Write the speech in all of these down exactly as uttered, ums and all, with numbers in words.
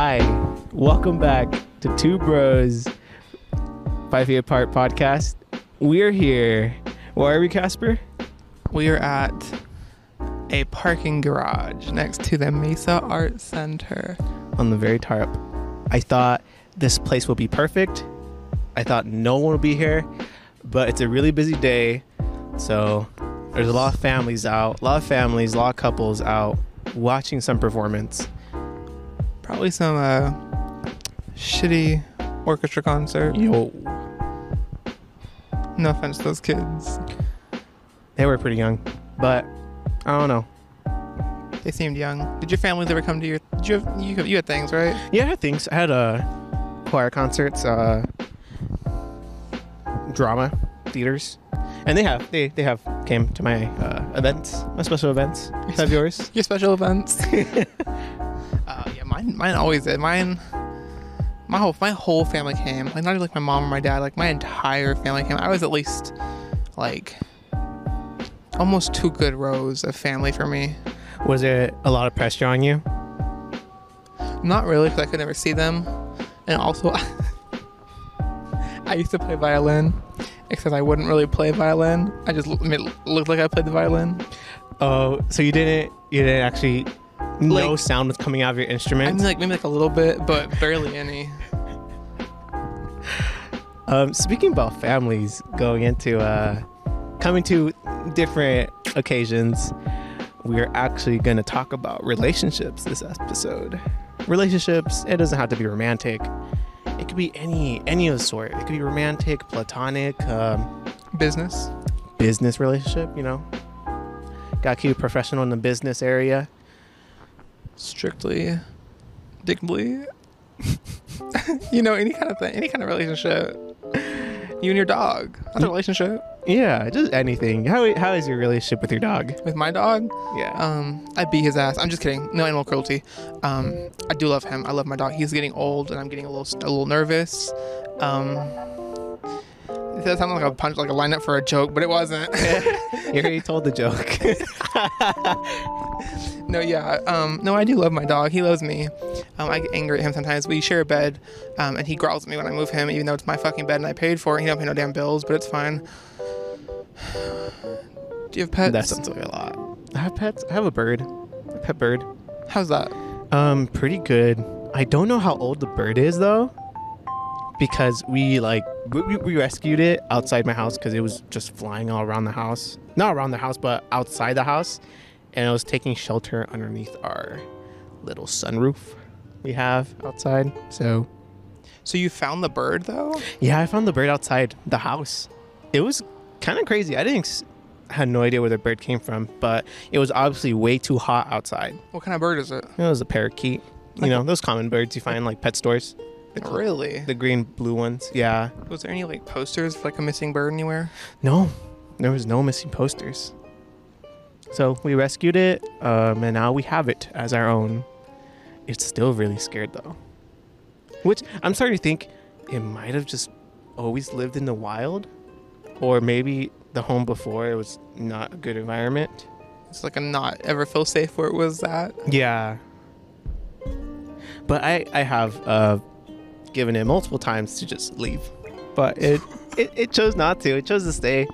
Hi, welcome back to Two Bros Five Feet Apart Podcast. We're here. Where are we, Casper? We are at a parking garage next to the Mesa Art Center. On the very top. I thought this place would be perfect. I thought no one would be here, but it's a really busy day. So there's a lot of families out, a lot of families, a lot of couples out watching some performance. Probably some uh, shitty orchestra concert. Yo. No offense to those kids. They were pretty young, but I don't know. They seemed young. Did your families ever come to your... Did you, have, you, you had things, right? Yeah, I think so. I had uh, choir concerts, uh, drama, theaters. And they have. They, they have came to my uh, events, my special events. Your have sp- yours? Your special events. Mine, mine always did. Mine, my whole my whole family came. Like not even like my mom or my dad. Like my entire family came. I was at least like almost two good rows of family for me. Was there a lot of pressure on you? Not really, because I could never see them. And also, I used to play violin, except I wouldn't really play violin. I just looked like I played the violin. Oh, so you didn't? You didn't actually. No like, sound was coming out of your instrument? I mean, like, maybe like a little bit, but barely any. Um, speaking about families going into, uh, coming to different occasions, we're actually going to talk about relationships this episode. Relationships, it doesn't have to be romantic. It could be any, any of the sort. It could be romantic, platonic. Um, business. Business relationship, you know. Got to keep professional in the business area. Strictly digitally. You know, any kind of thing, any kind of relationship. You and your dog, that's a relationship. Yeah, just anything. How How is your relationship with your dog? With my dog? Yeah. Um, I beat his ass. I'm just kidding. No animal cruelty. Um, I do love him. I love my dog. He's getting old, and I'm getting a little a little nervous. Um, it sounded like a punch, like a lineup for a joke, but it wasn't. You already told the joke. No, yeah. Um, no, I do love my dog. He loves me. Um, I get angry at him sometimes. We share a bed, um, and he growls at me when I move him, even though it's my fucking bed and I paid for it. He don't pay no damn bills, but it's fine. Do you have pets? That sounds like a lot. I have pets. I have a bird. A pet bird. How's that? Um, pretty good. I don't know how old the bird is, though, because we, like, we, we rescued it outside my house because it was just flying all around the house. Not around the house, but outside the house. And it was taking shelter underneath our little sunroof we have outside. So so you found the bird, though? Yeah, I found the bird outside the house. It was kind of crazy. I didn't I had no idea where the bird came from, but it was obviously way too hot outside. What kind of bird is it? It was a parakeet. Like you know, a, those common birds you find, like, pet stores. The, really? The green, blue ones. Yeah. Was there any, like, posters of, like, a missing bird anywhere? No. There was no missing posters. So we rescued it, um, and now we have it as our own. It's still really scared, though. Which, I'm starting to think it might have just always lived in the wild. Or maybe the home before, it was not a good environment. It's like a not ever feel safe where it was at. Yeah. But I, I have uh, given it multiple times to just leave. But it... It, it chose not to. It chose to stay.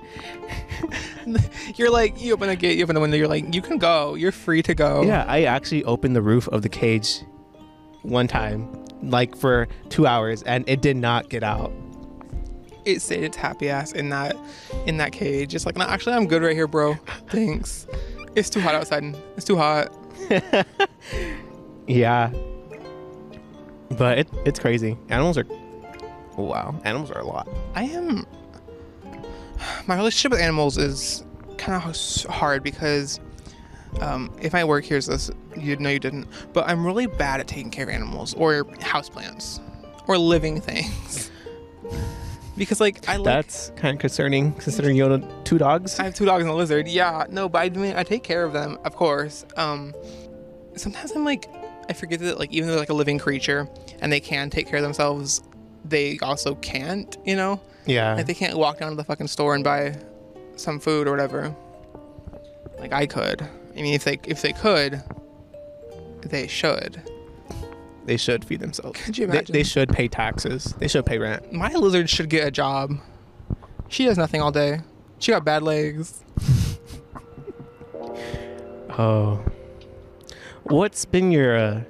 You're like, you open a gate, you open a window, you're like, you can go. You're free to go. Yeah, I actually opened the roof of the cage one time, like for two hours, and it did not get out. It stayed its happy ass in that in that cage. It's like, no, actually, I'm good right here, bro. Thanks. It's too hot outside. It's too hot. Yeah. But it it's crazy. Animals are... Wow, animals are a lot. I am... My relationship with animals is kind of hard because um, if my work hears this, you'd know you didn't, but I'm really bad at taking care of animals or houseplants or living things. Because, like, I like... That's kind of concerning, considering you own two dogs. I have two dogs and a lizard, yeah. No, but I, mean, I take care of them, of course. Um, sometimes I'm, like... I forget that, like, even though they're, like, a living creature and they can take care of themselves... They also can't, you know? Yeah. Like, they can't walk down to the fucking store and buy some food or whatever. Like, I could. I mean, if they if they could, they should. They should feed themselves. Could you imagine? They, they should pay taxes. They should pay rent. Maya Lizard should get a job. She does nothing all day. She got bad legs. Oh. What's been your uh,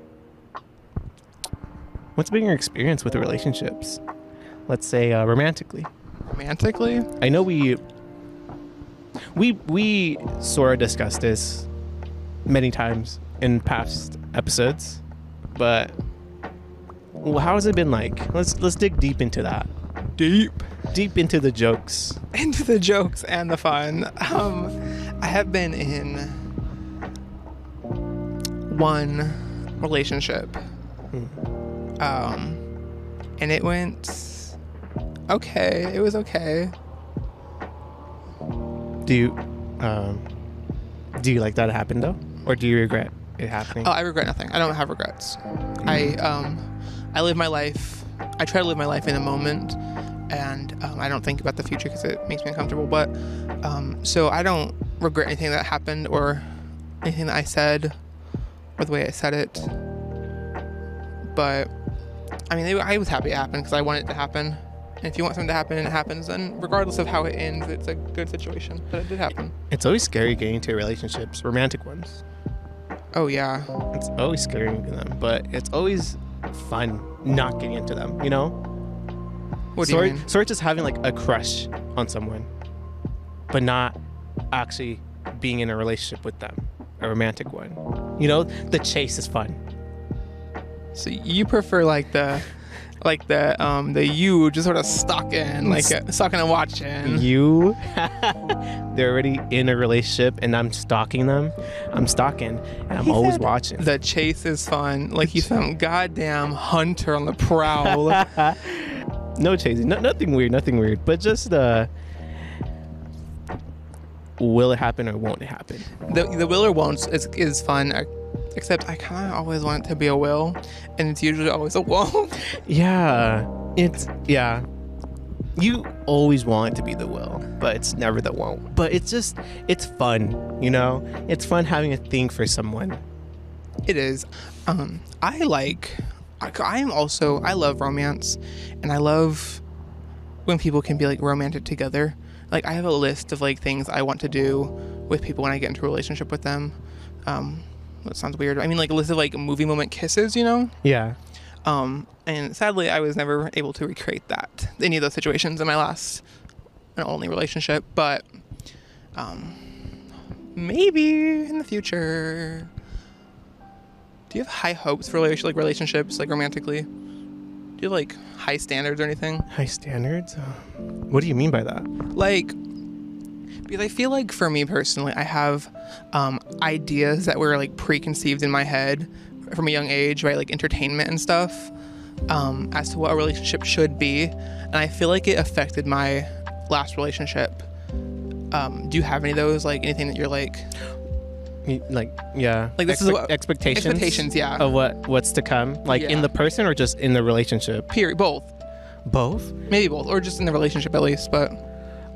What's been your experience with relationships? Let's say uh, romantically. Romantically? I know we we we sort of discussed this many times in past episodes, but well, how has it been like? Let's let's dig deep into that. Deep, deep into the jokes. Into the jokes and the fun. Um, I have been in one relationship, hmm. um, and it went okay. It was okay. Do you, um, do you like that happen though, or do you regret it happening? Oh, I regret nothing. I don't have regrets. Mm-hmm. I um, I live my life. I try to live my life in a moment, and um, I don't think about the future because it makes me uncomfortable. But um, so I don't regret anything that happened or anything that I said or the way I said it. But I mean, I was happy it happened because I wanted it to happen. And if you want something to happen and it happens, then regardless of how it ends, it's a good situation. But it did happen. It's always scary getting into relationships, romantic ones. Oh yeah, it's always scary into them, but it's always fun not getting into them, you know? What do you mean? Sort of just having like a crush on someone, but not actually being in a relationship with them, a romantic one. You know, the chase is fun. So you prefer like the, like the, um, the you just sort of stalking, like a, stalking and watching. You, they're already in a relationship and I'm stalking them. I'm stalking and I'm he always watching. The chase is fun. Like you some goddamn hunter on the prowl. No chasing, no, nothing weird, nothing weird, but just the, uh, will it happen or won't it happen? The, the will or won't is, is fun. I, Except I kind of always want it to be a will, and it's usually always a won't. Yeah, it's, yeah. You always want it to be the will, but it's never the won't. But it's just, it's fun, you know? It's fun having a thing for someone. It is. Um, I like, I, I am also, I love romance, and I love when people can be like romantic together. Like I have a list of like things I want to do with people when I get into a relationship with them. Um... That sounds weird. I mean, like a list of like movie moment kisses, you know? Yeah. Um, and sadly, I was never able to recreate that, any of those situations in my last and only relationship. But um, maybe in the future. Do you have high hopes for like relationships, like romantically? Do you have like high standards or anything? High standards? Uh, what do you mean by that? Like, because I feel like for me personally, I have um, ideas that were like preconceived in my head from a young age, right? Like entertainment and stuff um, as to what a relationship should be. And I feel like it affected my last relationship. Um, do you have any of those? Like anything that you're like... Like, yeah. Like this Expe- is what, expectations? Expectations, yeah. Of what, what's to come? Like yeah. In the person or just in the relationship? Period. Both. Both? Maybe both. Or just in the relationship at least, but...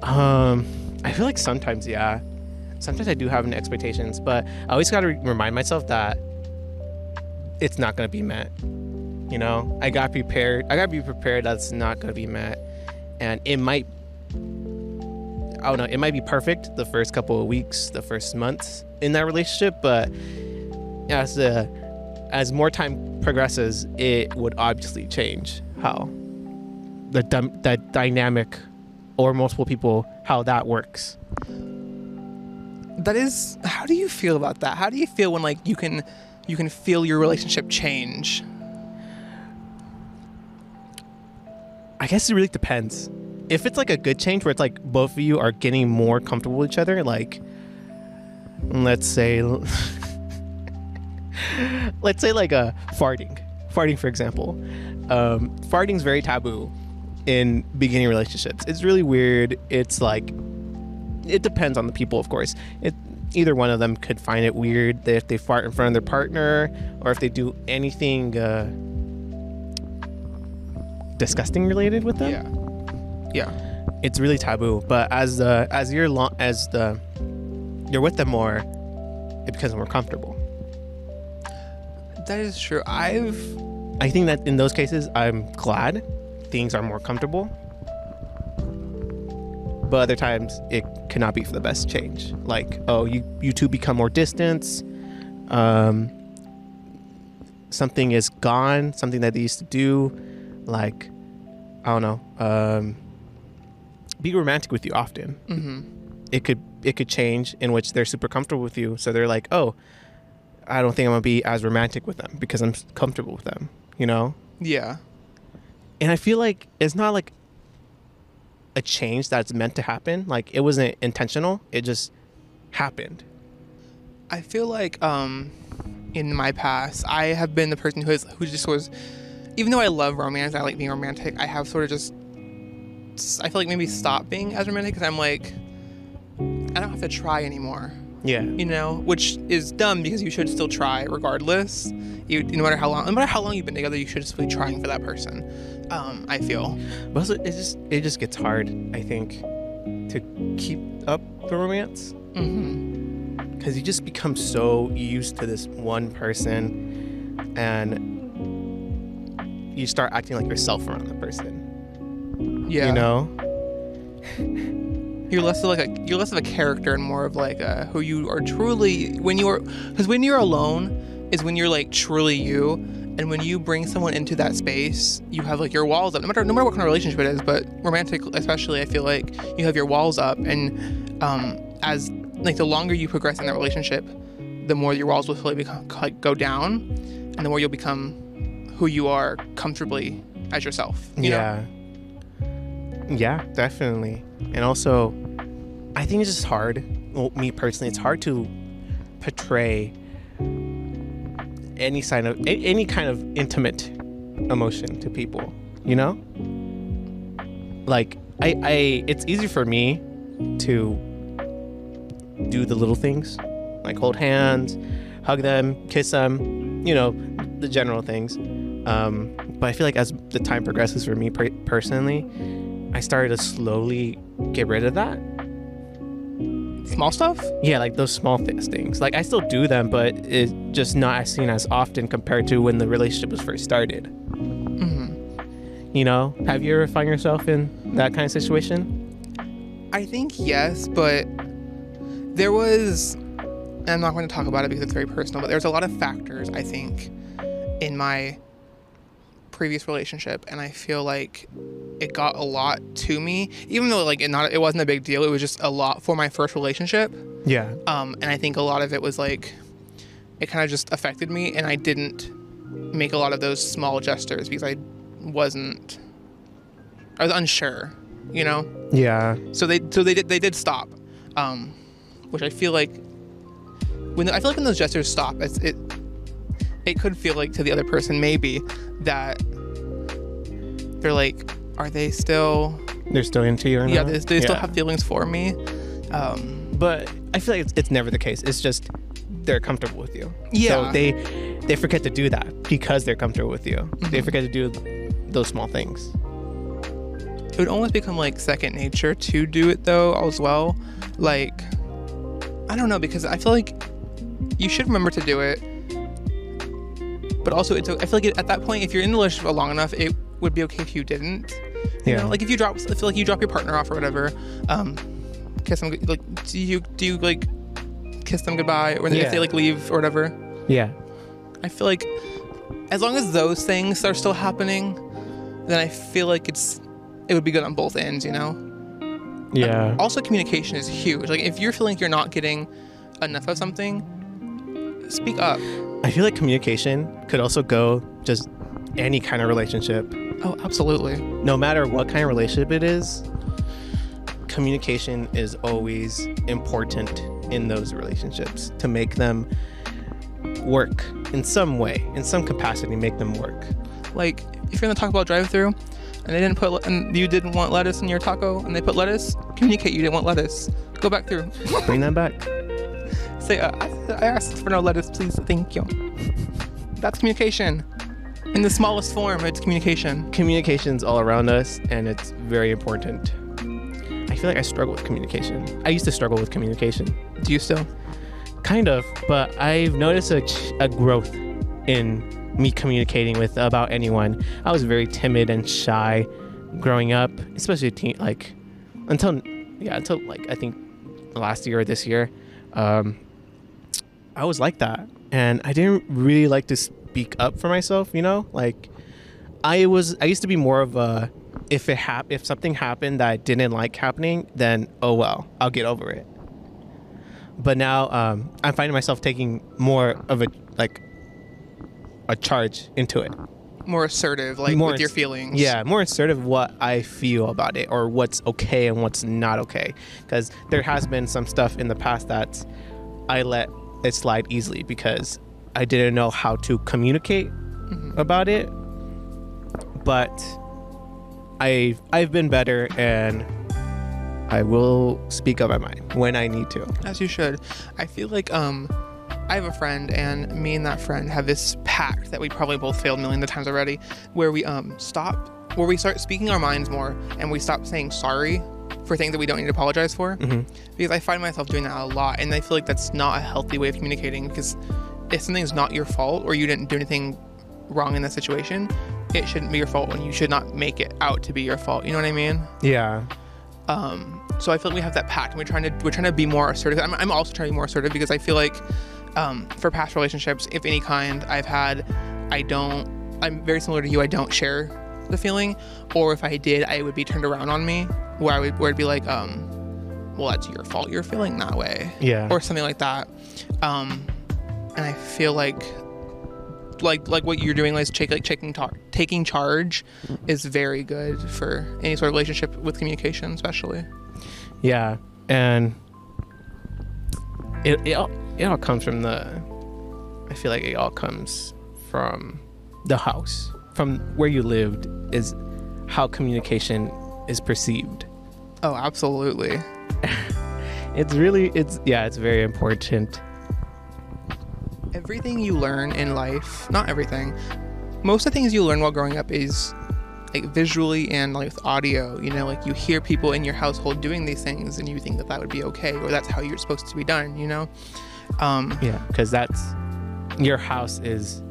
Um... I feel like sometimes, yeah. Sometimes I do have an expectations, but I always got to re- remind myself that it's not going to be met. You know, I got prepared. I got to be prepared that it's not going to be met. And it might, I don't know, it might be perfect the first couple of weeks, the first months in that relationship. But as, uh, as more time progresses, it would obviously change how the, d- the dynamic or multiple people, how that works. That is, how do you feel about that? How do you feel when like you can, you can feel your relationship change? I guess it really depends. If it's like a good change where it's like both of you are getting more comfortable with each other, like, let's say, let's say like a farting, farting for example. Um, farting's very taboo in beginning relationships. It's really weird. It's like, it depends on the people, of course. It, either one of them could find it weird if they fart in front of their partner or if they do anything uh, disgusting related with them. Yeah, yeah. It's really taboo. But as the as you're long as the you're with them more, it becomes more comfortable. That is true. I've I think that in those cases, I'm glad things are more comfortable. But other times, it cannot be for the best change. Like, oh, you, you two become more distant. Um, something is gone. Something that they used to do. Like, I don't know. Um, be romantic with you often. Mm-hmm. It could it could change in which they're super comfortable with you. So they're like, oh, I don't think I'm going to be as romantic with them because I'm comfortable with them, you know? Yeah. And I feel like it's not like a change that's meant to happen. Like, it wasn't intentional. It just happened. I feel like um, in my past, I have been the person who, is, who just was, even though I love romance, I like being romantic, I have sort of just, I feel like maybe stopped being as romantic because I'm like, I don't have to try anymore. Yeah. You know, which is dumb because you should still try regardless. You, no matter how long, no matter how long you've been together, you should just be trying for that person. Um, I feel. But also, it just it just gets hard, I think, to keep up the romance. Mm-hmm. Because you just become so used to this one person, and you start acting like yourself around that person. Yeah. You know. You're less of like a you're less of a character and more of like a, who you are truly when you are, because when you're alone is when you're like truly you, and when you bring someone into that space, you have like your walls up. No matter no matter what kind of relationship it is, but romantic especially, I feel like you have your walls up, and um, as like the longer you progress in that relationship, the more your walls will slowly become, like, go down, and the more you'll become who you are comfortably as yourself. You yeah. know? Yeah, definitely. And also, I think it's just hard, well, me personally, it's hard to portray any sign of, any kind of intimate emotion to people, you know? Like, I, I it's easy for me to do the little things, like hold hands, hug them, kiss them, you know, the general things. Um, but I feel like as the time progresses for me per- personally, I started to slowly get rid of that. Small stuff? Yeah, like those small th- things. Like, I still do them, but it's just not as seen as often compared to when the relationship was first started. Mm-hmm. You know? Have you ever found yourself in that kind of situation? I think yes, but there was... I'm not going to talk about it because it's very personal, but there's a lot of factors, I think, in my previous relationship, and I feel like it got a lot to me, even though like it not it wasn't a big deal. It was just a lot for my first relationship. Yeah. Um, and I think a lot of it was like, it kind of just affected me, and I didn't make a lot of those small gestures because I wasn't, I was unsure, you know. Yeah. So they so they did they did stop, um, which I feel like when I feel like when those gestures stop, it's, it it could feel like to the other person maybe that they're like, are they still... They're still into you or not? Yeah, they, they yeah. still have feelings for me. Um, but I feel like it's, it's never the case. It's just they're comfortable with you. Yeah. So they they forget to do that because they're comfortable with you. Mm-hmm. They forget to do those small things. It would almost become like second nature to do it though as well. Like, I don't know, because I feel like you should remember to do it. But also, it's, I feel like at that point, if you're in the relationship long enough, it would be okay if you didn't. You yeah. know, like if you drop, I feel like you drop your partner off or whatever. Um, kiss them. Like, do you do you like kiss them goodbye, or yeah. if they like leave or whatever? Yeah. I feel like as long as those things are still happening, then I feel like it's it would be good on both ends. You know. Yeah. Um, also, communication is huge. Like, if you're feeling like you're not getting enough of something, speak up. I feel like communication could also go just any kind of relationship. Oh, absolutely. No matter what kind of relationship it is, communication is always important in those relationships to make them work in some way, in some capacity, make them work. Like, if you're going to talk about drive-thru and they didn't put, and you didn't want lettuce in your taco and they put lettuce, communicate you didn't want lettuce. Go back through. Bring that back. Say, uh, I, I asked for no lettuce, please. Thank you. That's communication. In the smallest form, it's communication. Communication's all around us, and it's very important. I feel like I struggle with communication. I used to struggle with communication. Do you still? Kind of, but I've noticed a, a growth in me communicating with about anyone. I was very timid and shy growing up, especially teen, like until yeah until like I think last year or this year. um I was like that, and I didn't really like to speak up for myself, you know? Like I was I used to be more of a if it hap- if something happened that I didn't like happening, then oh well, I'll get over it. But now um, I'm finding myself taking more of a like a charge into it. More assertive, like more with your feelings. Yeah, more assertive what I feel about it, or what's okay and what's not okay. Because there has been some stuff in the past that I let it slide easily because I didn't know how to communicate mm-hmm. about it. But I've I've been better, and I will speak up my mind when I need to. As you should. I feel like um, I have a friend, and me and that friend have this pact that we probably both failed a million times already, where we um stop, where we start speaking our minds more, and we stop saying sorry for things that we don't need to apologize for. Mm-hmm. Because I find myself doing that a lot, and I feel like that's not a healthy way of communicating, because if something's not your fault or you didn't do anything wrong in that situation, it shouldn't be your fault, and you should not make it out to be your fault. You know what I mean? Yeah. Um, so I feel like we have that pact, and we're trying to we're trying to be more assertive. I'm, I'm also trying to be more assertive, because I feel like um, for past relationships, if any kind I've had, I don't. I'm very similar to you. I don't share the feeling, or if I did, I would be turned around on me, where I would where it'd be like, um, well, that's your fault. You're feeling that way. Yeah. Or something like that. Um, and I feel like like like what you're doing, like, like taking talk, taking charge is very good for any sort of relationship with communication, especially. Yeah, and it it all, it all comes from the I feel like it all comes from the house, from where you lived, is how communication is perceived. Oh, absolutely. It's really it's yeah, it's very important. Everything you learn in life, not everything, most of the things you learn while growing up is like visually and like with audio, you know, like you hear people in your household doing these things and you think that that would be okay, or that's how you're supposed to be done, you know? Um, yeah, because that's, your house is,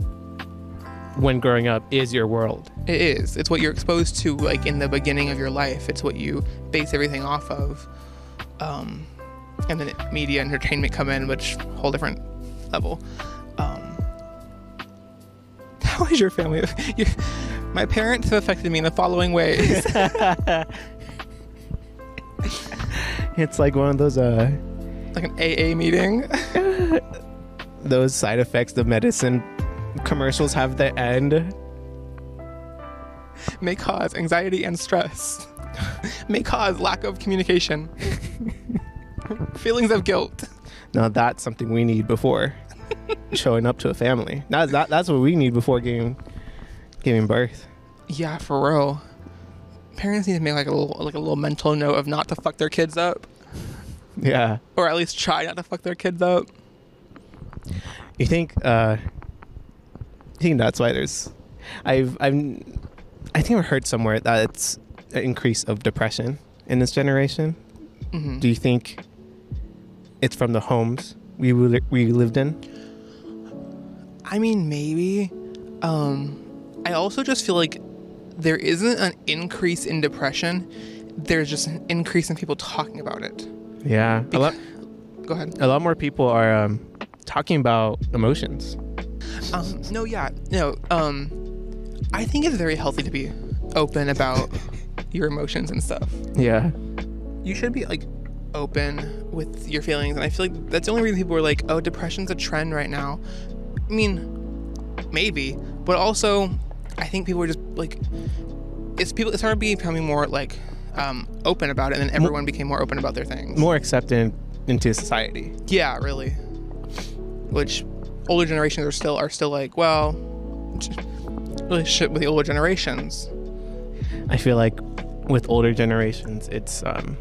when growing up, is your world. It is. It's what you're exposed to like in the beginning of your life. It's what you base everything off of. Um, and then media and entertainment come in, which whole different level. Um, how is your family? Your, my parents have affected me in the following ways. It's like one of those, uh, like an A A meeting. Those side effects the medicine commercials have at the end. May cause anxiety and stress. May cause lack of communication. Feelings of guilt. Now that's something we need before showing up to a family. That's that, that's what we need before giving giving birth. Yeah, for real. Parents need to make like a little like a little mental note of not to fuck their kids up. Yeah. Or at least try not to fuck their kids up. You think? Uh, I think that's why there's. I've I'm. I think I've heard somewhere that it's an increase of depression in this generation. Mm-hmm. Do you think it's from the homes we we lived in? I mean, maybe. Um, I also just feel like there isn't an increase in depression. There's just an increase in people talking about it. Yeah. Because, a lot, go ahead. A lot more people are um, talking about emotions. Um, no, yeah. No, um, I think it's very healthy to be open about your emotions and stuff. Yeah. You should be, like, open with your feelings, and I feel like that's the only reason people are like, oh, depression's a trend right now. I mean, maybe, but also I think people are just like, it's people it's hard to becoming more like um open about it, and then everyone became more open about their things, more accepted into society. Yeah, really. Which older generations are still are still like, well, really shit with the older generations. I feel like with older generations it's um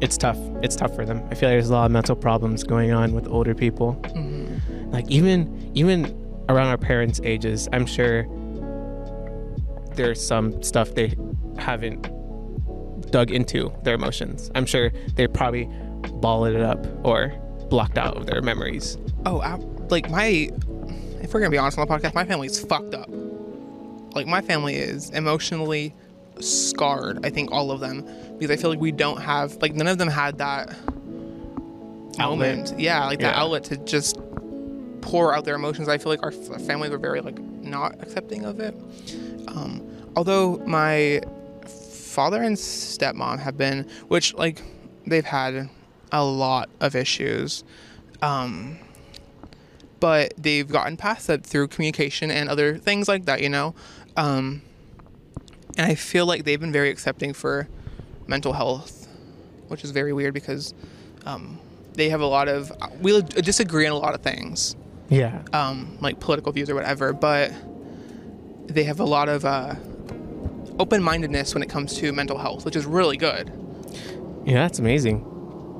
It's tough. It's tough for them. I feel like there's a lot of mental problems going on with older people. Mm-hmm. Like even even around our parents' ages, I'm sure there's some stuff they haven't dug into their emotions. I'm sure they probably balled it up or blocked out of their memories. Oh, I, like my if we're gonna be honest on the podcast, my family's fucked up. Like, my family is emotionally scarred, I think, all of them, because I feel like we don't have, like, none of them had that outlet. Yeah, like, yeah. that outlet to just pour out their emotions. I feel like our families were very, like, not accepting of it. Um, although my father and stepmom have been, which, like, they've had a lot of issues, um, but they've gotten past that through communication and other things like that, you know? Um, and I feel like they've been very accepting for mental health, which is very weird because um, they have a lot of, we disagree on a lot of things. Yeah. Um, like political views or whatever, but they have a lot of uh, open-mindedness when it comes to mental health, which is really good. Yeah, that's amazing.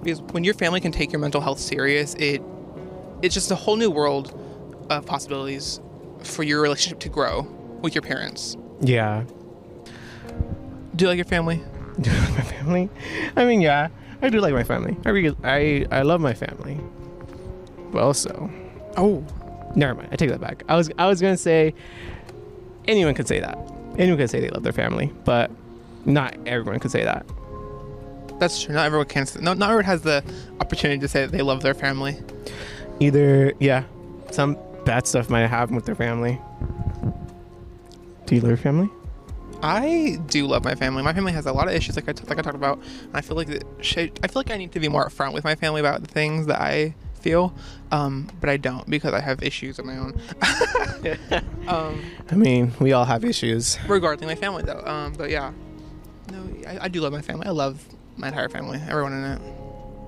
Because when your family can take your mental health serious, it it's just a whole new world of possibilities for your relationship to grow with your parents. Yeah. Do you like your family? Do I like my family? I mean, yeah, I do like my family. I re- I I love my family. But also, oh, never mind. I take that back. I was I was gonna say anyone could say that. Anyone could say they love their family, but not everyone could say that. That's true. Not everyone can. No, not everyone has the opportunity to say that they love their family. Either, yeah, some bad stuff might happen with their family. Do you love your family? I do love my family. My family has a lot of issues, like I t- like I talked about. And I feel like that sh- I feel like I need to be more upfront with my family about the things that I feel, um, but I don't because I have issues of my own. um, I mean, we all have issues regarding my family, though. Um, but yeah, no, I, I do love my family. I love my entire family, everyone in it.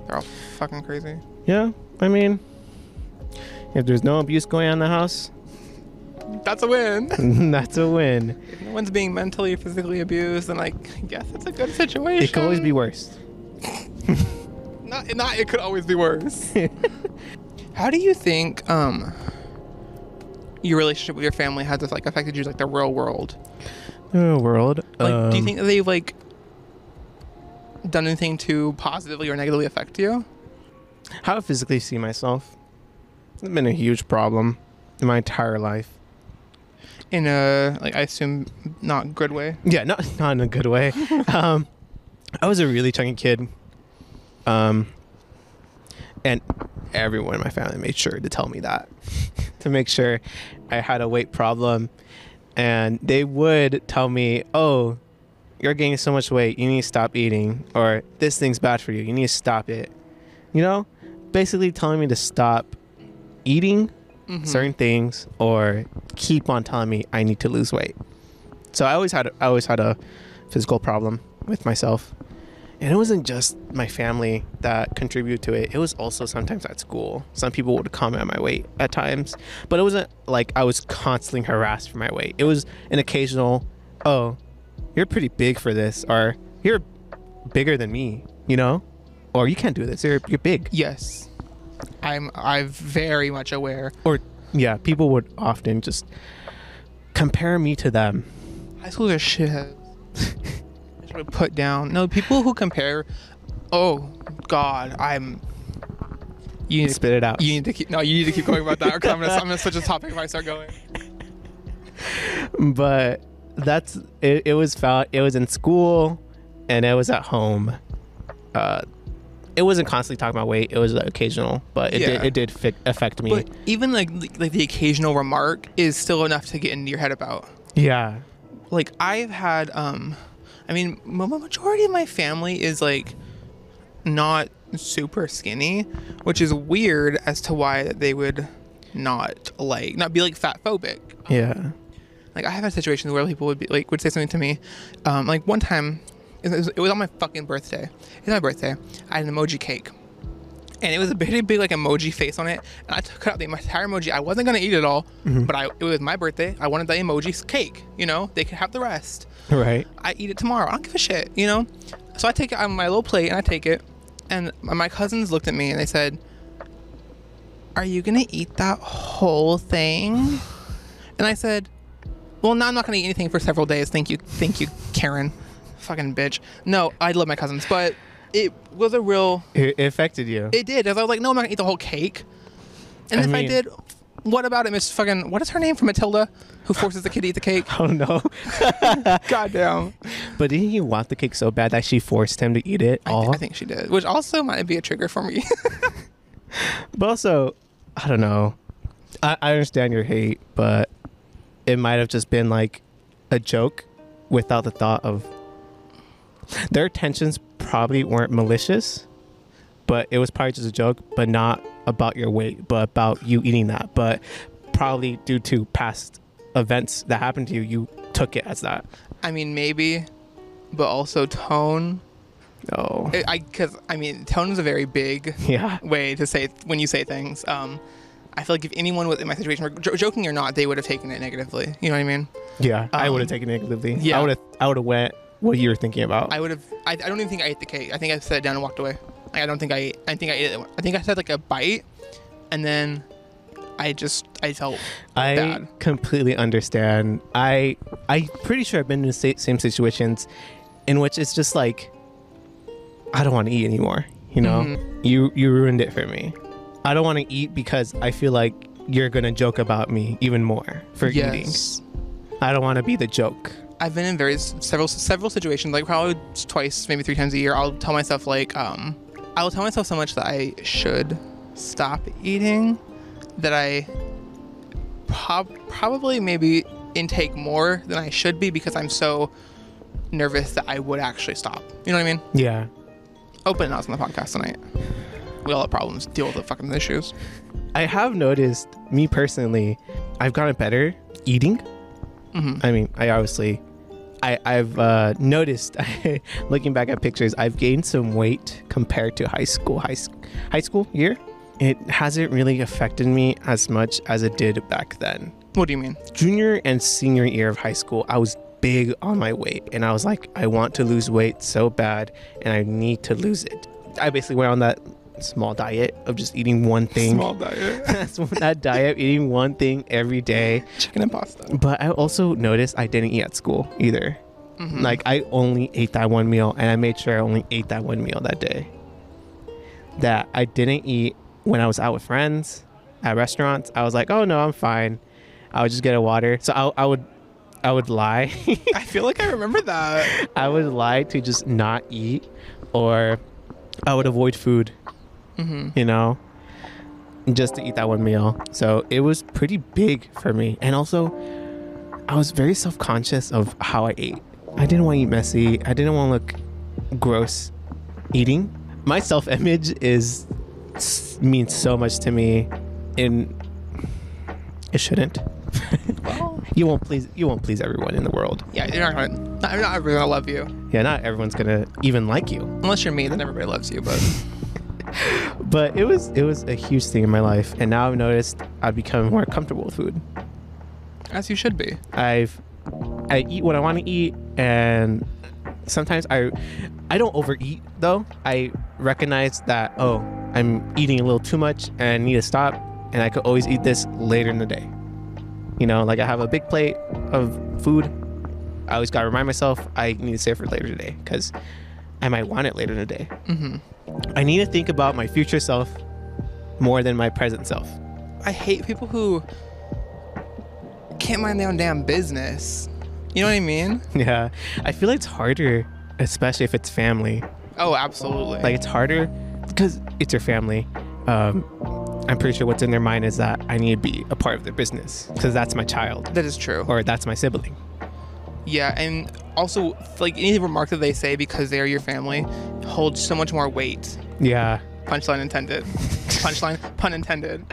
They're all fucking crazy. Yeah, I mean, if there's no abuse going on in the house, that's a win. That's a win. If no one's being mentally or physically abused, then I guess it's a good situation. It could always be worse. not, not it could always be worse. How do you think um, your relationship with your family has like affected you, like the real world? The real world. Like, um, do you think that they've like done anything to positively or negatively affect you? How I physically see myself. It's been a huge problem in my entire life. In a, like, I assume not good way? Yeah, not, not in a good way. um, I was a really chunky kid. Um, and everyone in my family made sure to tell me that. To make sure I had a weight problem. And they would tell me, oh, you're gaining so much weight, you need to stop eating, or this thing's bad for you, you need to stop it. You know, basically telling me to stop eating mm-hmm. certain things, or keep on telling me I need to lose weight. So I always had, I always had a physical problem with myself, and it wasn't just my family that contributed to it. It was also sometimes at school. Some people would comment on my weight at times, but it wasn't like I was constantly harassed for my weight. It was an occasional, oh, you're pretty big for this, or you're bigger than me, you know, or you can't do this, you're you're big. Yes, I'm I'm very much aware. Or yeah, people would often just compare me to them. High schoolers are shitheads. I should put down. No, people who compare. Oh God, I'm. You need to spit it out. You need to keep. No, you need to keep going about that. Okay, I'm gonna I'm gonna switch the topic if I start going. But. That's it. It was found. It was in school, and it was at home. Uh, it wasn't constantly talking about weight. It was like, occasional, but it yeah. did, it did fi- affect me. But even like like the occasional remark is still enough to get into your head about. Yeah. Like I've had. Um, I mean, the majority of my family is like not super skinny, which is weird as to why they would not like not be like fat phobic. Yeah. Like, I have had situations where people would be like, would say something to me. Um, like, one time, it was, it was on my fucking birthday. It's my birthday. I had an emoji cake. And it was a pretty big, like, emoji face on it. And I took out the entire emoji. I wasn't going to eat it all, mm-hmm. but I, it was my birthday. I wanted the emoji cake. You know, they could have the rest. Right. I eat it tomorrow. I don't give a shit, you know? So I take it on my little plate and I take it. And my cousins looked at me and they said, are you going to eat that whole thing? And I said, well, no, I'm not going to eat anything for several days. Thank you. Thank you, Karen. Fucking bitch. No, I love my cousins, but it was a real... It affected you. It did. I was like, no, I'm not going to eat the whole cake. And I if mean, I did, what about it, Miss Fucking? What is her name from Matilda? Who forces the kid to eat the cake? Oh no! Goddamn. But didn't he want the cake so bad that she forced him to eat it? I, all? I think she did, which also might be a trigger for me. But also, I don't know. I, I understand your hate, but it might have just been like a joke, without the thought of their intentions. Probably weren't malicious, but it was probably just a joke. But not about your weight, but about you eating that. But probably due to past events that happened to you, you took it as that. I mean, maybe, but also tone. Oh, it, I because I mean, tone is a very big yeah. way to say when you say things. Um, I feel like if anyone was in my situation, were j- joking or not, they would have taken it negatively. You know what I mean? Yeah, um, I would have taken it negatively. Yeah, I would have. I would have went. What you were thinking about? I would have. I, I don't even think I ate the cake. I think I set it down and walked away. Like, I don't think I. I think I ate it. I think I had like a bite, and then I just. I felt. I bad. completely understand. I. I'm pretty sure I've been in the same situations, in which it's just like. I don't want to eat anymore. You know, mm-hmm. you you ruined it for me. I don't want to eat because I feel like you're gonna joke about me even more for yes. eating. I don't want to be the joke. I've been in various several several situations, like probably twice, maybe three times a year. I'll tell myself like um, I will tell myself so much that I should stop eating, that I prob- probably maybe intake more than I should be because I'm so nervous that I would actually stop. You know what I mean? Yeah. Open and honest on the podcast tonight. We all have problems. Deal with the fucking issues. I have noticed, me personally, I've gotten better eating. Mm-hmm. I mean, I obviously. I, I've uh, noticed, looking back at pictures, I've gained some weight compared to high school, high, high school year. It hasn't really affected me as much as it did back then. What do you mean? Junior and senior year of high school, I was big on my weight. And I was like, I want to lose weight so bad, and I need to lose it. I basically went on that small diet of just eating one thing. Small diet. That's that diet, eating one thing every day. Chicken and pasta. But I also noticed I didn't eat at school either. Mm-hmm. Like I only ate that one meal, and I made sure I only ate that one meal that day. That I didn't eat when I was out with friends at restaurants. I was like, oh no, I'm fine. I would just get a water. So I, I would, I would lie. I feel like I remember that. I would lie to just not eat, or I would avoid food. Mm-hmm. You know, just to eat that one meal. So it was pretty big for me. And also, I was very self-conscious of how I ate. I didn't want to eat messy. I didn't want to look gross eating. My self-image is means so much to me, and it shouldn't. Well, you won't please. You won't please everyone in the world. Yeah, you're not gonna. Not, not everyone's gonna love you. Yeah, not everyone's gonna even like you. Unless you're me, then everybody loves you. But. But it was it was a huge thing in my life, and now I've noticed I've become more comfortable with food. As you should be. I've I eat what I want to eat, and sometimes I I don't overeat though. I recognize that oh I'm eating a little too much and I need to stop, and I could always eat this later in the day. You know, like I have a big plate of food. I always gotta remind myself I need to save for later today because I might want it later in the day. Mm-hmm. I need to think about my future self more than my present self. I hate people who can't mind their own damn business. You know what I mean? Yeah. I feel like it's harder, especially if it's family. Oh, absolutely. Like, it's harder because it's your family. Um, I'm pretty sure what's in their mind is that I need to be a part of their business because that's my child. That is true. Or that's my sibling. Yeah, and also, like, any remark that they say because they're your family holds so much more weight. Yeah. Punchline intended. Punchline, pun intended.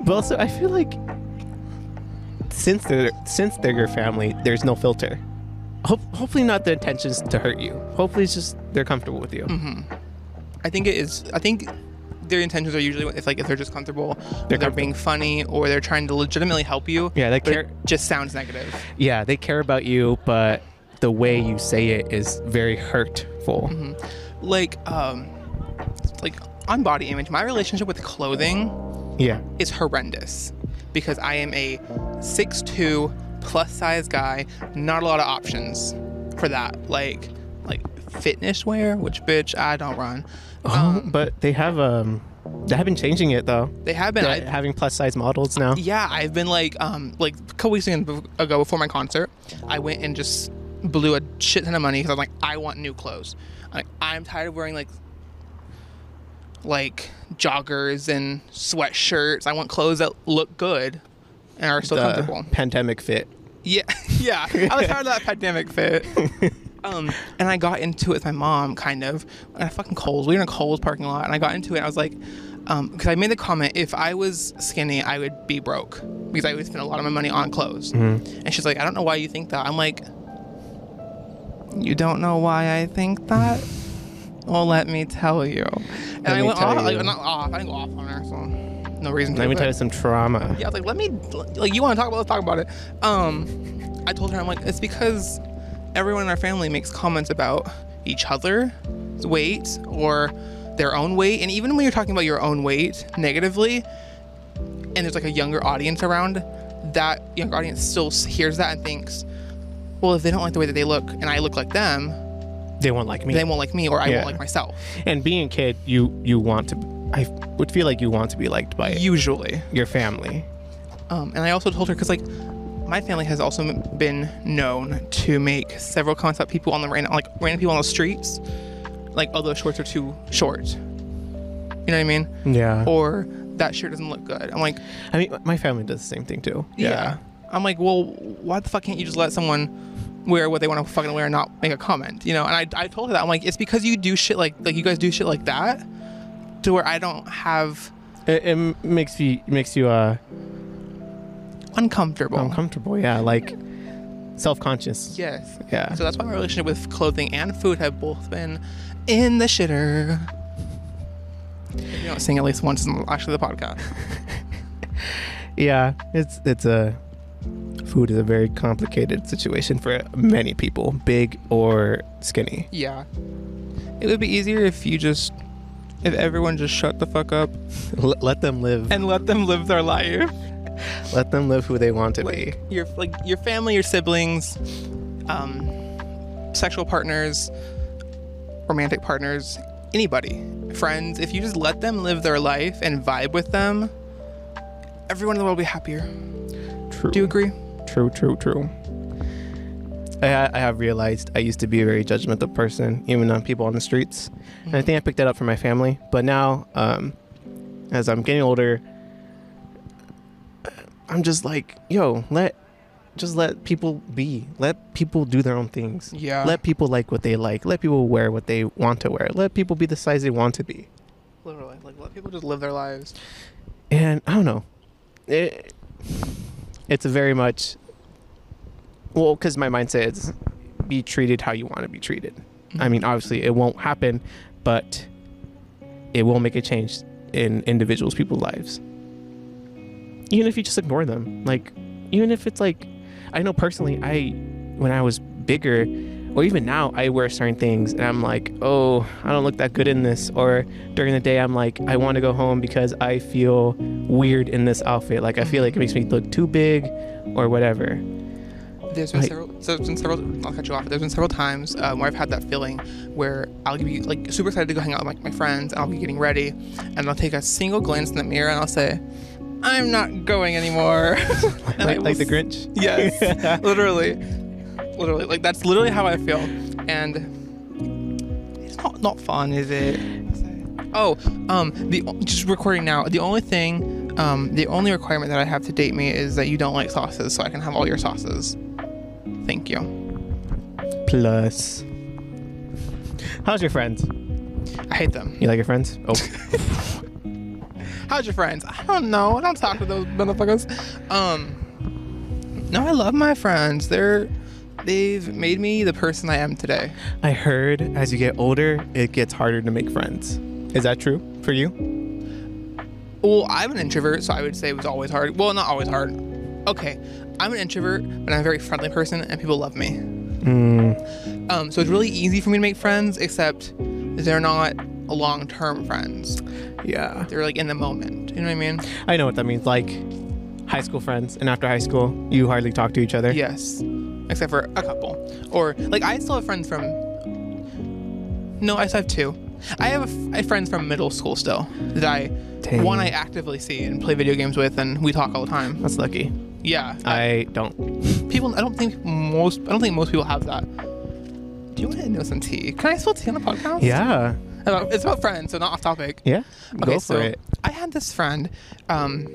But also, I feel like since they're since they're your family, there's no filter. Ho- hopefully, not the intentions to hurt you. Hopefully, it's just they're comfortable with you. Mm-hmm. I think it is. I think their intentions are usually if like if they're just comfortable, they're, comfortable. They're being funny, or they're trying to legitimately help you. Yeah, they care. It just sounds negative. Yeah, they care about you, but the way you say it is very hurtful. Mm-hmm. Like, um, like on body image, my relationship with clothing, yeah, is horrendous because I am a six two plus size guy. Not a lot of options for that. Like, like fitness wear, which bitch I don't run. Um, oh, but they have um They have been changing it though. They have been I, having plus size models now. Yeah, I've been like, um, like a couple weeks ago before my concert, I went and just blew a shit ton of money because I'm like, I want new clothes. I'm like, I'm tired of wearing like, like joggers and sweatshirts. I want clothes that look good and are still comfortable. Pandemic fit. Yeah, yeah. I was tired of that pandemic fit. Um, and I got into it with my mom, kind of. And I fucking Kohl's. We were in a Kohl's parking lot, and I got into it. And I was like, um, because I made the comment, if I was skinny, I would be broke because I would spend a lot of my money on clothes. Mm-hmm. And she's like, I don't know why you think that. I'm like, you don't know why I think that? Well, let me tell you. And let I went off. Like, not off. I didn't go off on her, so no reason. Let to me tell you some trauma. Yeah, I was like, let me. Like, you want to talk about? Let's talk about it. Um, I told her, I'm like, it's because everyone in our family makes comments about each other's weight or their own weight, and even when you're talking about your own weight negatively, and there's like a younger audience around, that younger audience still hears that and thinks, well, if they don't like the way that they look, and I look like them, they won't like me. They won't like me, or I yeah. won't like myself. And being a kid, you you want to. I would feel like you want to be liked by usually your family. Um, and I also told her because like. My family has also been known to make several comments about people on the random, like random people on the streets, like, oh, those shorts are too short. You know what I mean? Yeah. Or that shirt doesn't look good. I'm like, I mean, my family does the same thing too. Yeah. yeah. I'm like, well, why the fuck can't you just let someone wear what they want to fucking wear and not make a comment? You know? And I, I told her that. I'm like, it's because you do shit like, like you guys do shit like that, to where I don't have. It, it makes you makes you uh. uncomfortable uncomfortable yeah, like self-conscious. Yes. Yeah, so that's why my relationship with clothing and food have both been in the shitter. If you don't sing at least once in actually the podcast. Yeah, it's it's a food is a very complicated situation for many people, big or skinny. Yeah, it would be easier if you just if everyone just shut the fuck up. L- let them live and let them live their life. Let them live who they want to like, be. Your like your family, your siblings, um, sexual partners, romantic partners, anybody, friends. If you just let them live their life and vibe with them, everyone in the world will be happier. True. Do you agree? True, true, true. I, I have realized I used to be a very judgmental person, even on people on the streets. Mm-hmm. And I think I picked that up from my family. But now, um, as I'm getting older, I'm just like, yo, let just let people be. Let people do their own things. Yeah. Let people like what they like. Let people wear what they want to wear. Let people be the size they want to be. Literally. Like, let people just live their lives. And I don't know. It, it's a very much, well, because my mindset is be treated how you want to be treated. Mm-hmm. I mean, obviously it won't happen, but it will make a change in individuals, people's lives. Even if you just ignore them, like, even if it's like, I know personally, I, when I was bigger, or even now, I wear certain things and I'm like, oh, I don't look that good in this. Or during the day, I'm like, I want to go home because I feel weird in this outfit. Like, I feel like it makes me look too big or whatever. There's been, like, several, so there's been several, I'll cut you off, there's been several times um, where I've had that feeling where I'll be like super excited to go hang out with like, my friends, and I'll be getting ready and I'll take a single glance in the mirror and I'll say, I'm not going anymore. like, like, like the Grinch? Yes. literally. Literally. Like, that's literally how I feel. And it's not, not fun, is it? Oh, um, the just recording now. The only thing, um, the only requirement that I have to date me is that you don't like sauces, so I can have all your sauces. Thank you. Plus. How's your friends? I hate them. You like your friends? Oh. How's your friends? I don't know. I don't talk to those motherfuckers. Um, no, I love my friends. They're, they've made me the person I am today. I heard as you get older, it gets harder to make friends. Is that true for you? Well, I'm an introvert, so I would say it was always hard. Well, not always hard. Okay. I'm an introvert, but I'm a very friendly person, and people love me. Mm. Um, so it's really easy for me to make friends, except they're not long-term friends. Yeah, they're like in the moment, you know what I mean? I know what that means. Like high school friends, and after high school you hardly talk to each other. Yes, except for a couple. Or like I still have friends from no I still have two I have a f- I have friends from middle school still that I Dang. One I actively see and play video games with, and we talk all the time. That's lucky. Yeah. I, I don't. People, I don't think most, I don't think most people have that. Do you want to know some tea? Can I spill tea on the podcast? Yeah. About, it's about friends, so not off topic. Yeah. Okay, go for so it. I had this friend, um,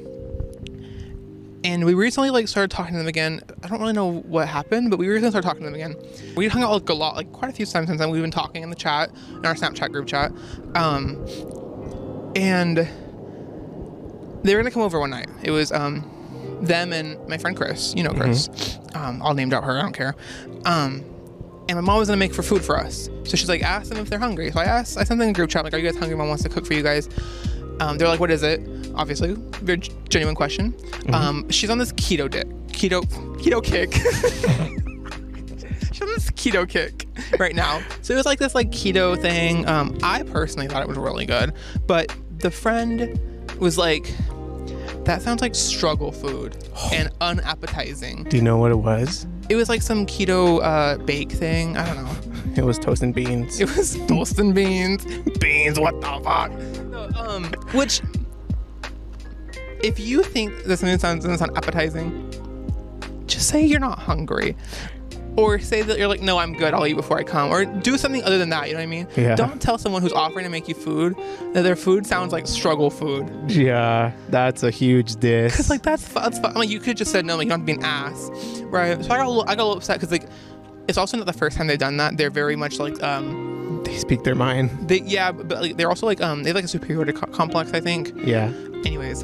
and we recently like started talking to them again. I don't really know what happened, but we recently started talking to them again. We hung out like a lot, like quite a few times since then. We've been talking in the chat, in our Snapchat group chat, um, and they were gonna come over one night. It was um, them and my friend Chris. You know Chris. Mm-hmm. Um, I'll name drop her. I don't care. Um. And my mom was gonna make for food for us, so she's like, ask them if they're hungry. So I asked, I sent them in a group chat, like, are you guys hungry? Mom wants to cook for you guys. Um, they're like, what is it? Obviously, very genuine question. Mm-hmm. Um, she's on this keto dick, keto, keto kick. She's on this keto kick right now. So it was like this like keto thing. Um, I personally thought it was really good, but the friend was like, that sounds like struggle food and unappetizing. Do you know what it was? It was like some keto uh, bake thing. I don't know. It was toast and beans. It was toast and beans. Beans, what the fuck? No, um, which, if you think that something sounds doesn't sound appetizing, just say you're not hungry. Or say that you're like, no, I'm good. I'll eat before I come. Or do something other than that. You know what I mean? Yeah. Don't tell someone who's offering to make you food that their food sounds like struggle food. Yeah, that's a huge diss. Because, like, that's fun. That's fun. Like, you could just said no. Like, you don't have to be an ass. Right? So I got a little, I got a little upset because, like, it's also not the first time they've done that. They're very much like... um, they speak their mind. They, yeah, but like, they're also like... um, they have like a superiority co- complex, I think. Yeah. Anyways...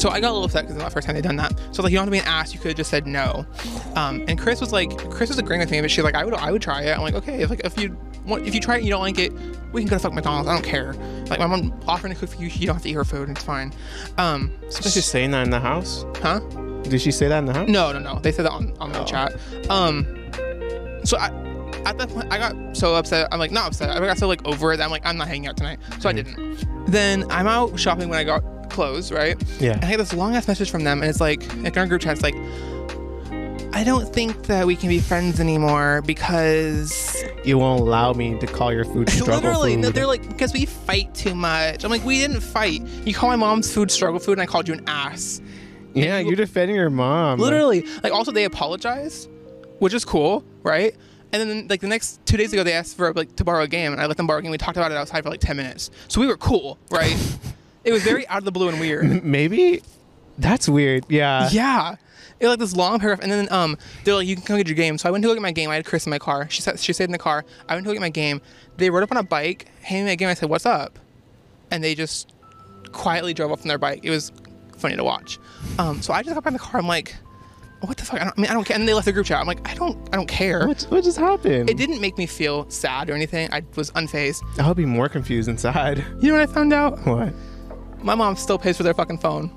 so I got a little upset because it's not the first time they've done that. So I was like, you don't have to be an ass. You could have just said no. Um, and Chris was like, Chris was agreeing with me, but she's like, I would, I would try it. I'm like, okay, if like if you want, if you try it, and you don't like it, we can go to fuck McDonald's. I don't care. Like my mom offering to cook for you, you don't have to eat her food. It's fine. Um, so she's saying that in the house, huh? Did she say that in the house? No, no, no. They said that on on the oh. chat. Um, so I, at that point, I got so upset. I'm like, not upset. I got so like over it. That I'm like, I'm not hanging out tonight. So I didn't. Then I'm out shopping when I got. Close, right? Yeah. And I get this long ass message from them, and it's like, like in our group chat, it's like, I don't think that we can be friends anymore because you won't allow me to call your food struggle literally, food. Literally, they're like, because we fight too much. I'm like, we didn't fight. You call my mom's food struggle food, and I called you an ass. Yeah, you, you're defending your mom. Literally, like also they apologized, which is cool, right? And then like the next two days ago, they asked for like to borrow a game, and I let them borrow a game. We talked about it outside for like ten minutes, so we were cool, right? It was very out of the blue and weird. Maybe? That's weird. Yeah. Yeah. It was like this long paragraph. And then um, they're like, you can come get your game. So I went to go get my game. I had Chris in my car. She sat, she stayed in the car. I went to go get my game. They rode up on a bike, handed me my game. I said, what's up? And they just quietly drove off on their bike. It was funny to watch. Um, so I just got back in the car. I'm like, what the fuck? I, don't, I mean, I don't care. And they left the group chat. I'm like, I don't I don't care. What, what just happened? It didn't make me feel sad or anything. I was unfazed. I'll be more confused inside. You know what I found out? What? My mom still pays for their fucking phone.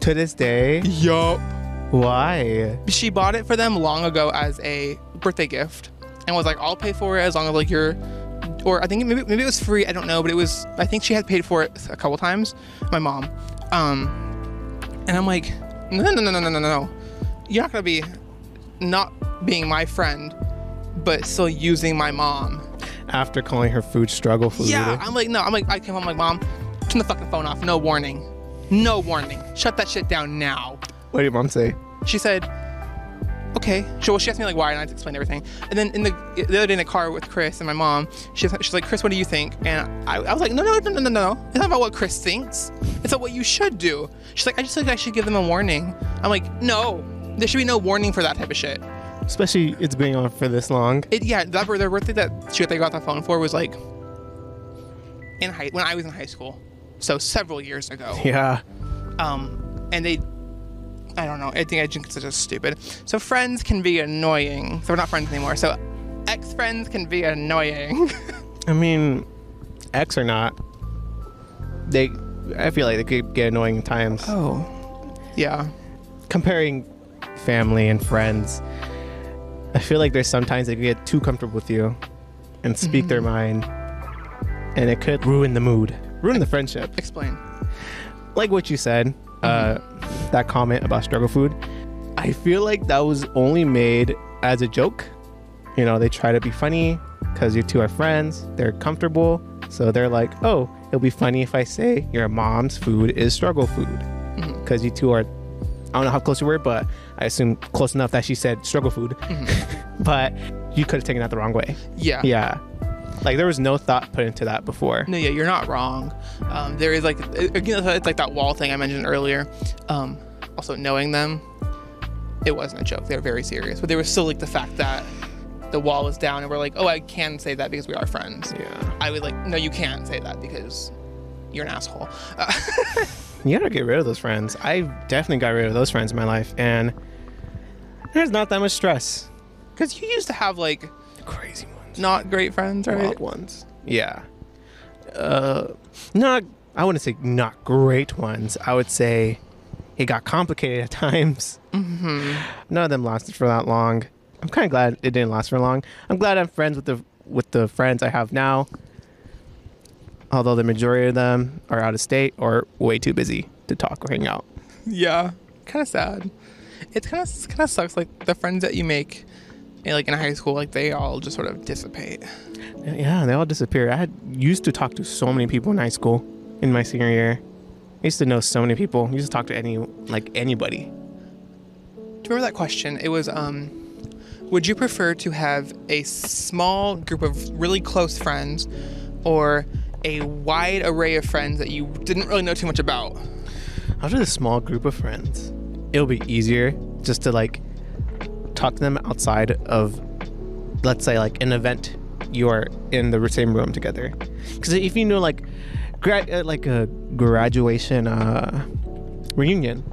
To this day? Yup. Why? She bought it for them long ago as a birthday gift and was like, I'll pay for it as long as like you're, or I think maybe maybe it was free, I don't know, but it was, I think she had paid for it a couple times, my mom. Um, and I'm like, no, no, no, no, no, no, no. You're not gonna be not being my friend, but still using my mom. After calling her food struggle food. Yeah, I'm like, no, I'm like, I came home, I'm like, Mom, turn the fucking phone off. No warning. No warning. Shut that shit down now. What did your mom say? She said, okay. She, well, she asked me like why, and I explained everything. And then in the the other day in the car with Chris and my mom, she's she's like, Chris, what do you think? And I, I was like, no, no, no, no, no, no. It's not about what Chris thinks. It's about what you should do. She's like, I just think I should give them a warning. I'm like, no. There should be no warning for that type of shit. Especially it's been on for this long. It, yeah, that their birthday that shit they got that phone for was like in high when I was in high school. So several years ago. Yeah. Um, and they, I don't know. I think I think it's just stupid. So friends can be annoying. So we're not friends anymore. So ex-friends can be annoying. I mean, ex or not, they. I feel like they could get annoying at times. Oh. Yeah. Comparing family and friends, I feel like there's sometimes they get too comfortable with you, and speak mm-hmm. their mind, and it could ruin the mood. Ruin the friendship. Explain. Like what you said, mm-hmm. uh, that comment about struggle food, I feel like that was only made as a joke. You know, they try to be funny because you two are friends. They're comfortable. So they're like, oh, it'll be funny if I say your mom's food is struggle food, because mm-hmm. you two are, I don't know how close you were, but I assume close enough that she said struggle food. Mm-hmm. But you could have taken that the wrong way. Yeah. Yeah. Like, there was no thought put into that before. No, yeah, you're not wrong. Um, there is, like, again, it's like that wall thing I mentioned earlier. Um, also, knowing them, it wasn't a joke. They were very serious. But there was still, like, the fact that the wall was down and we're like, oh, I can say that because we are friends. Yeah. I was like, no, you can't say that because you're an asshole. Uh- You gotta get rid of those friends. I definitely got rid of those friends in my life, and there's not that much stress. Because you used to have, like, crazy ones. Not great friends, right? Wild ones. Yeah. Uh, not, I wouldn't say not great ones. I would say it got complicated at times. Mm-hmm. None of them lasted for that long. I'm kind of glad it didn't last for long. I'm glad I'm friends with the with the friends I have now. Although the majority of them are out of state or way too busy to talk or hang out. Yeah, kind of sad. It kind of kind of sucks. Like, the friends that you make, in, like in high school, like they all just sort of dissipate. Yeah, they all disappear. I had, used to talk to so many people in high school. In my senior year, I used to know so many people. I used to talk to any like anybody. Do you remember that question? It was, um, would you prefer to have a small group of really close friends, or a wide array of friends that you didn't really know too much about? After a small group of friends, it'll be easier just to like talk to them outside of, let's say, like an event you are in the same room together. Because if you know like gra- like a graduation uh, reunion,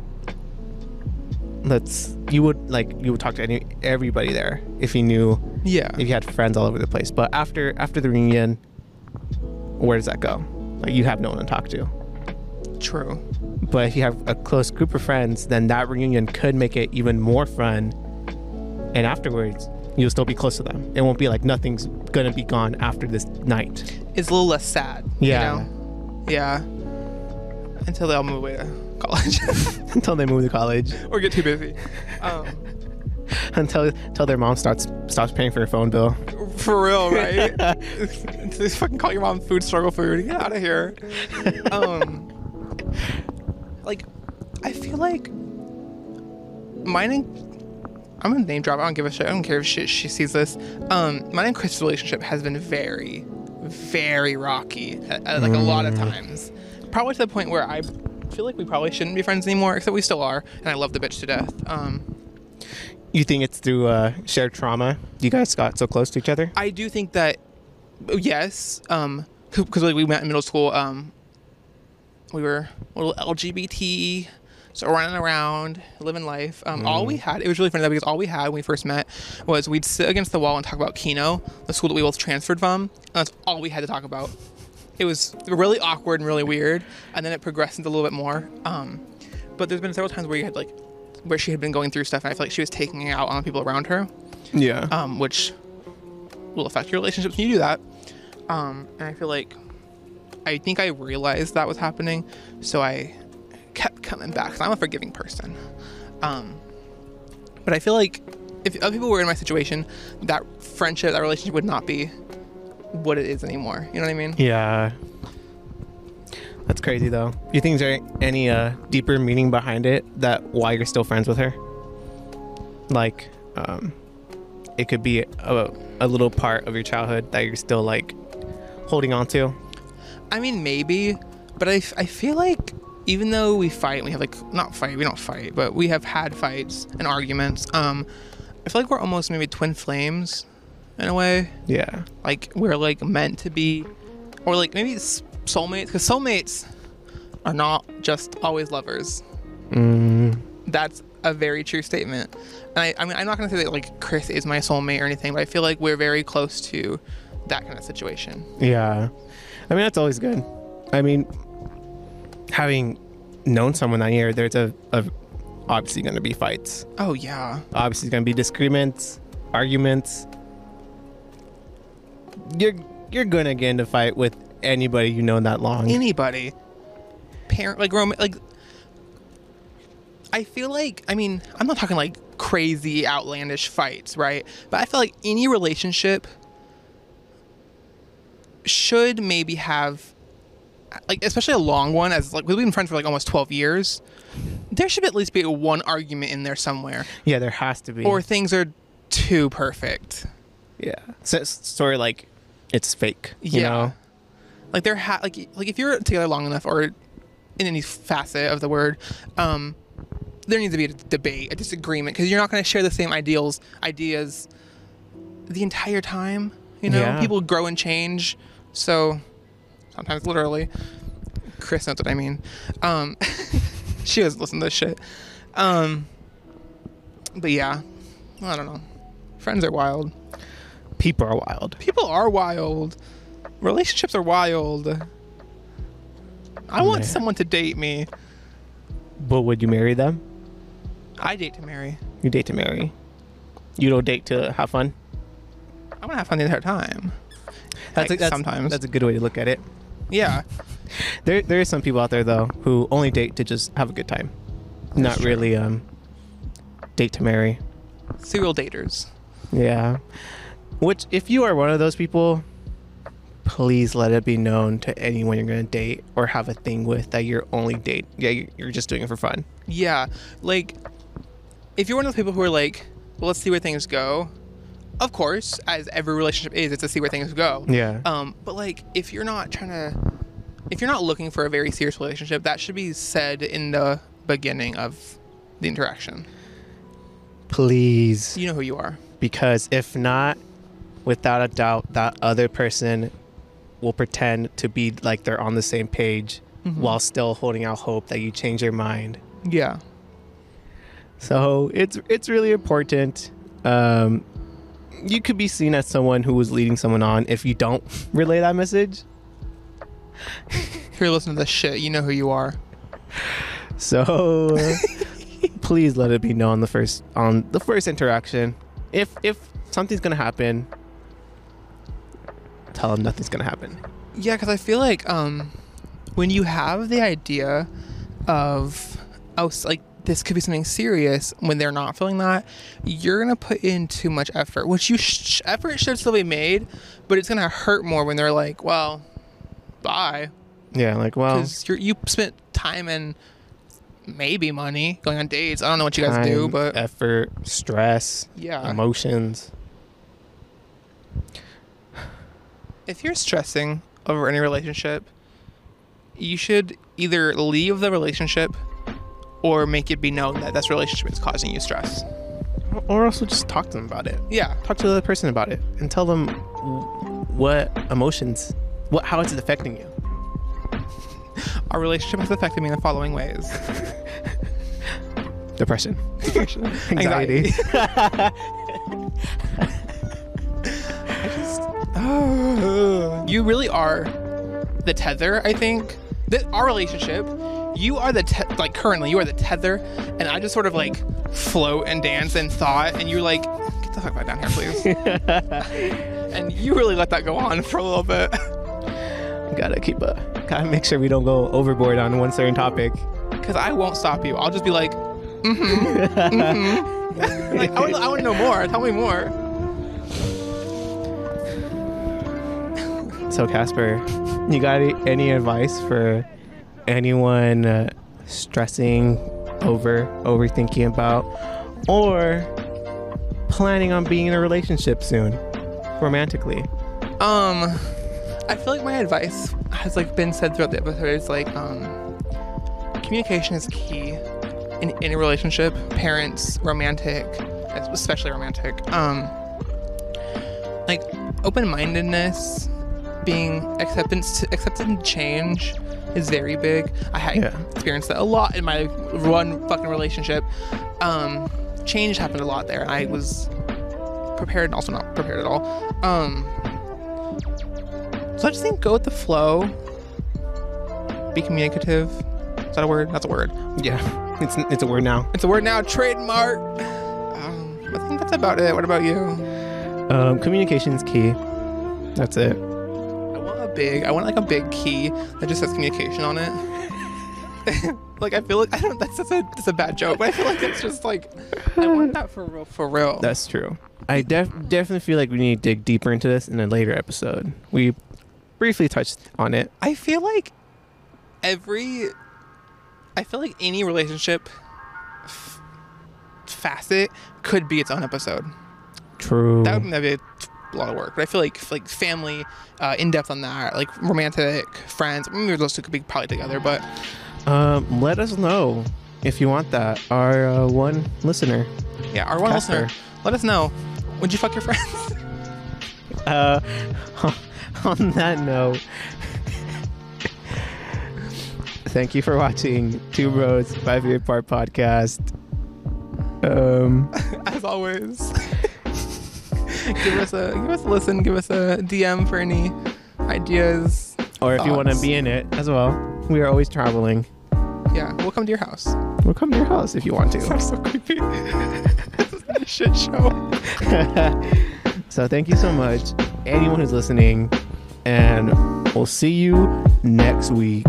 let's you would like you would talk to any everybody there if you knew. Yeah. If you had friends all over the place, but after after the reunion, where does that go? Like, you have no one to talk to. True. But if you have a close group of friends, then that reunion could make it even more fun. And afterwards, you'll still be close to them. It won't be like nothing's gonna be gone after this night. It's a little less sad. Yeah. You know? Yeah. Until they all move away to college. Until they move to college. Or get too busy. Um. Until until their mom starts stops paying for your phone bill. For real, right? They fucking call your mom food struggle food. Get out of here. Um, like, I feel like mine and I'm gonna name drop. I don't give a shit. I don't care if she, she sees this. Um, mine and Chris's relationship has been very, very rocky. At, at, like mm. a lot of times, probably to the point where I feel like we probably shouldn't be friends anymore. Except we still are, and I love the bitch to death. Um. You think it's through uh, shared trauma? You guys got so close to each other? I do think that, yes, because um, like, we met in middle school. Um, we were a little L G B T, so running around, living life. Um, mm. All we had, it was really funny though, because all we had when we first met was we'd sit against the wall and talk about Keno, the school that we both transferred from, and that's all we had to talk about. It was really awkward and really weird, and then it progressed into a little bit more. Um, but there's been several times where you had like, where she had been going through stuff, and I feel like she was taking it out on the people around her. Yeah. Um, which will affect your relationships when you do that. Um, and I feel like, I think I realized that was happening, so I kept coming back, because I'm a forgiving person. Um, but I feel like if other people were in my situation, that friendship, that relationship would not be what it is anymore. You know what I mean? Yeah. That's crazy, though. Do you think there's any uh, deeper meaning behind it, that why you're still friends with her? Like, um, it could be a, a little part of your childhood that you're still, like, holding on to? I mean, maybe. But I, I feel like even though we fight, we have, like, not fight, we don't fight, but we have had fights and arguments. Um, I feel like we're almost maybe twin flames in a way. Yeah. Like, we're, like, meant to be. Or, like, maybe it's soulmates, because soulmates are not just always lovers. Mm. That's a very true statement. And I, I mean, I'm not gonna say that like Chris is my soulmate or anything, but I feel like we're very close to that kind of situation. Yeah, I mean, that's always good. I mean, having known someone that year, there's a, a obviously gonna be fights. Oh yeah. Obviously gonna be disagreements, arguments. You're you're gonna get into a fight with anybody you know that long. Anybody. Parent, like, rom- like, I feel like, I mean, I'm not talking like crazy outlandish fights, right? But I feel like any relationship should maybe have like especially a long one, as like we've been friends for like almost twelve years, there should at least be one argument in there somewhere. Yeah, there has to be. Or things are too perfect. Yeah. So it's sort of like it's fake. You yeah. know? Like there ha like like if you're together long enough, or in any facet of the word, um, there needs to be a debate, a disagreement, because you're not going to share the same ideals, ideas, the entire time. You know, yeah. people grow and change. So sometimes, literally, Chris knows what I mean. Um, she doesn't listen to this shit. Um, but yeah, I don't know. Friends are wild. People are wild. People are wild. Relationships are wild. I want yeah. someone to date me. But would you marry them? I date to marry. You date to marry. You don't date to have fun? I'm going to have fun the entire time. That's, like, a, that's, sometimes. That's a good way to look at it. Yeah. there, there are some people out there, though, who only date to just have a good time. That's Not true. really um, date to marry. Serial daters. Yeah. Which, if you are one of those people, please let it be known to anyone you're going to date or have a thing with that you're only date. Yeah, you're just doing it for fun. Yeah. Like, if you're one of those people who are like, well, let's see where things go. Of course, as every relationship is, it's to see where things go. Yeah. Um, but like, if you're not trying to, if you're not looking for a very serious relationship, that should be said in the beginning of the interaction. Please. You know who you are. Because if not, without a doubt, that other person will pretend to be like they're on the same page, mm-hmm. while still holding out hope that you change your mind. Yeah. So it's it's really important. Um, you could be seen as someone who is leading someone on if you don't relay that message. If you're listening to this shit, you know who you are. So uh, please let it be known on the first on the first interaction. If if something's gonna happen, tell them nothing's gonna happen. Yeah, because I feel like um, when you have the idea of, oh, like this could be something serious, when they're not feeling that, you're gonna put in too much effort. Which you sh effort should still be made, but it's gonna hurt more when they're like, well, bye. Yeah, like well, because you spent time and maybe money going on dates. I don't know what you guys time, do, but effort, stress, yeah, emotions. If you're stressing over any relationship, you should either leave the relationship or make it be known that this relationship is causing you stress. Or also just talk to them about it. Yeah. Talk to the other person about it and tell them what emotions, what how it's affecting you. Our relationship has affected me in the following ways. Depression. Depression. Anxiety. Anxiety. Oh, you really are the tether, I think. This, our relationship, you are the, te like currently, you are the tether, and I just sort of like float and dance and thought, and you're like, get the fuck back down here, please. And you really let that go on for a little bit. Gotta keep a, gotta make sure we don't go overboard on one certain topic. Because I won't stop you. I'll just be like, mm-hmm, mm-hmm. Like, I want I want to know more. Tell me more. So Casper, you got any advice for anyone uh, stressing over, overthinking about, or planning on being in a relationship soon, romantically? Um, I feel like my advice has like been said throughout the episode. It's like, um, communication is key in any relationship, parents, romantic, especially romantic. Um, like open-mindedness. Being acceptance to, accepting change is very big. I had yeah. experienced that a lot in my one fucking relationship. Um, change happened a lot there. I was prepared and also not prepared at all. Um, so I just think go with the flow. Be communicative. Is that a word? That's a word. Yeah, it's it's a word now. It's a word now. Trademark. Um, I think that's about it. What about you? Um, communication is key. That's it. Big. I want like a big key that just says communication on it. Like I feel like I don't. That's, that's a that's a bad joke, but I feel like it's just like I want that for real. For real. That's true. I def definitely feel like we need to dig deeper into this in a later episode. We briefly touched on it. I feel like every, I feel like any relationship f- facet could be its own episode. True. That would be a lot of work, but I feel like like family, uh, in depth on that, like romantic, friends. Maybe those two could be probably together, but um, let us know if you want that. Our uh, one listener, yeah, our one Casper. listener, let us know. Would you fuck your friends? Uh, on that note, thank you for watching Two Bros Five Feet Apart Podcast. Um, as always. Give us a give us a listen. Give us a D M for any ideas, or if thoughts. You want to be in it as well. We are always traveling. Yeah, we'll come to your house. We'll come to your house if you want to. That's so creepy. This is a shit show. So thank you so much, anyone who's listening, and we'll see you next week.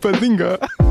Bazinga.